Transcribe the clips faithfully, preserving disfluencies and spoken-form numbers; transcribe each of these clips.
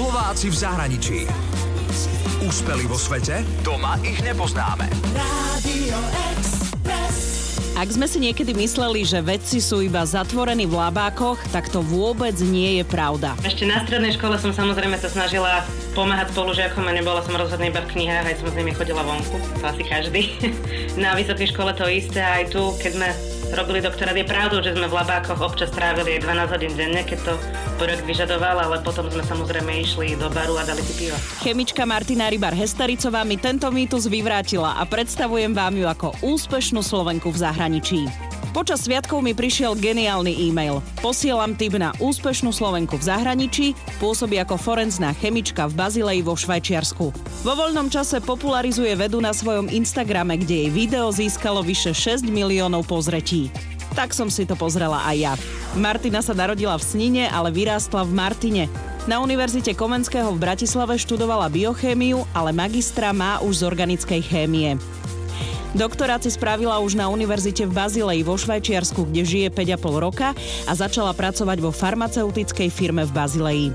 Slováci v zahraničí. Úspeli vo svete? Doma ich nepoznáme. Rádio Express. Ak sme si niekedy mysleli, že vedci sú iba zatvorení v labákoch, tak to vôbec nie je pravda. Ešte na strednej škole som samozrejme sa snažila pomáhať spolužiakom a nebola som rozhodne iba v knihách, aj som s nimi chodila vonku, to asi každý. Na vysokej škole to isté, aj tu, keď sme robili doktorát, je pravdou, že sme v labákoch občas trávili aj dvanásť hodín denne, keď to projekt vyžadoval, ale potom sme samozrejme išli do baru a dali si pivo. Chemička Martina Rybár Hestericová mi tento mýtus vyvrátila a predstavujem vám ju ako úspešnú Slovenku v zahraničí. Hraničí. Počas sviatkov mi prišiel geniálny e-mail. Posielam tip na úspešnú Slovenku v zahraničí, pôsobí ako forenzná chemička v Bazileji vo Švajčiarsku. Vo voľnom čase popularizuje vedu na svojom Instagrame, kde jej video získalo vyše šesť miliónov pozretí. Tak som si to pozrela aj ja. Martina sa narodila v Snine, ale vyrástla v Martine. Na Univerzite Komenského v Bratislave študovala biochémiu, ale magistra má už z organickej chémie. Doktorát si spravila už na univerzite v Bazileji vo Švajčiarsku, kde žije päť a pol roka a začala pracovať vo farmaceutickej firme v Bazileji.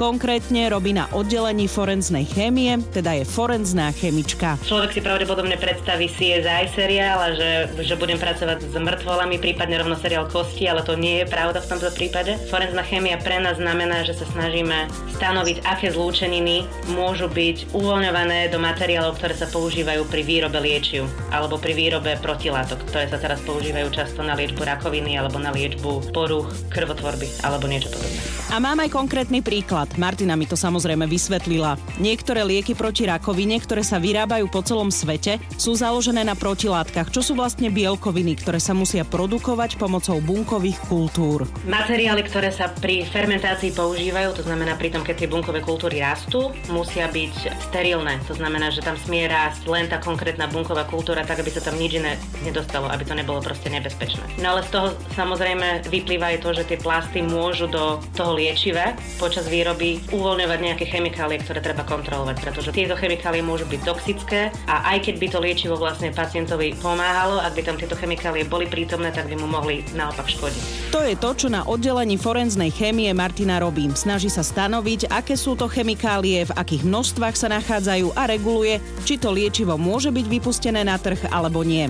Konkrétne robí na oddelení forenznej chémie, teda je forenzná chemička. Človek si pravdepodobne predstaví C S I seriál a že, že budem pracovať s mŕtvolami, prípadne rovno seriál Kosti, ale to nie je pravda v tomto prípade. Forenzná chémia pre nás znamená, že sa snažíme stanoviť, aké zlúčeniny môžu byť uvoľňované do materiálov, ktoré sa používajú pri výrobe liečiv alebo pri výrobe protilátok, ktoré sa teraz používajú často na liečbu rakoviny alebo na liečbu poruch krvotvorby alebo niečo podobné. A mám aj konkrétny príklad. Martina mi to samozrejme vysvetlila. Niektoré lieky proti rakovine, ktoré sa vyrábajú po celom svete, sú založené na protilátkach, čo sú vlastne bielkoviny, ktoré sa musia produkovať pomocou bunkových kultúr. Materiály, ktoré sa pri fermentácii používajú, to znamená pri tom, keď tie bunkové kultúry rastú, musia byť sterilné. To znamená, že tam smie rásť len tá konkrétna bunková kultúra, tak, aby sa tam nič iné nedostalo, aby to nebolo proste nebezpečné. No ale z toho samozrejme vyplýva aj to, že tie plasty môžu do toho liečiva počas výroby uvoľňovať nejaké chemikálie, ktoré treba kontrolovať, pretože tieto chemikálie môžu byť toxické a aj keď by to liečivo vlastne pacientovi pomáhalo, ak by tam tieto chemikálie boli prítomné, tak by mu mohli naopak škodiť. To je to, čo na oddelení forenznej chémie Martina robí. Snaží sa stanoviť, aké sú to chemikálie, v akých množstvách sa nachádzajú a reguluje, či to liečivo môže byť vypustené na trh alebo nie.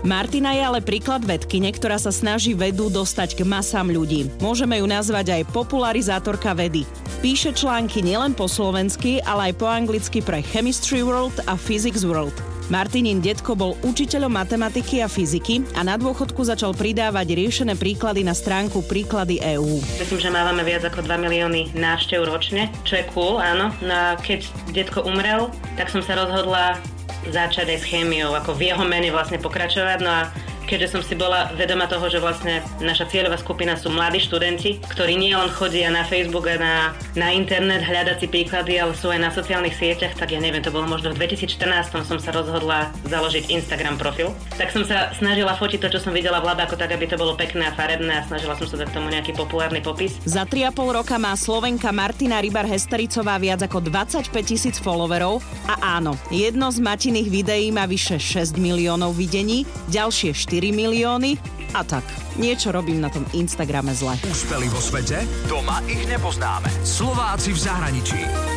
Martina je ale príklad vedkyne, ktorá sa snaží vedu dostať k masám ľudí. Môžeme ju nazvať aj popularizátorka vedy. Píše články nielen po slovensky, ale aj po anglicky pre Chemistry World a Physics World. Martinin detko bol učiteľom matematiky a fyziky a na dôchodku začal pridávať riešené príklady na stránku Príklady E U. Myslím, že máme viac ako dva milióny návštev ročne, čo je cool, áno. No a keď detko umrel, tak som sa rozhodla začať aj s chémiou, ako v jeho mene vlastne pokračovať. No a keďže som si bola vedoma toho, že vlastne naša cieľová skupina sú mladí študenti, ktorí nie len chodia na Facebook a na, na internet hľadať si príklady, ale sú aj na sociálnych sieťach, tak ja neviem, to bolo možno v dvetisícštrnásť som sa rozhodla založiť Instagram profil. Tak som sa snažila fotiť to, čo som videla v labáku, tak aby to bolo pekné a farebné a snažila som sa dať k tomu nejaký populárny popis. Za tri a pol roka má Slovenka Martina Rybár Hestericová viac ako dvadsaťpäť tisíc followerov a áno, jedno z Matiných videí má vyše šesť miliónov videní, ďalšie štyri milióny a tak. Niečo robím na tom Instagrame zle. Úspeli vo svete? Doma ich nepoznáme. Slováci v zahraničí.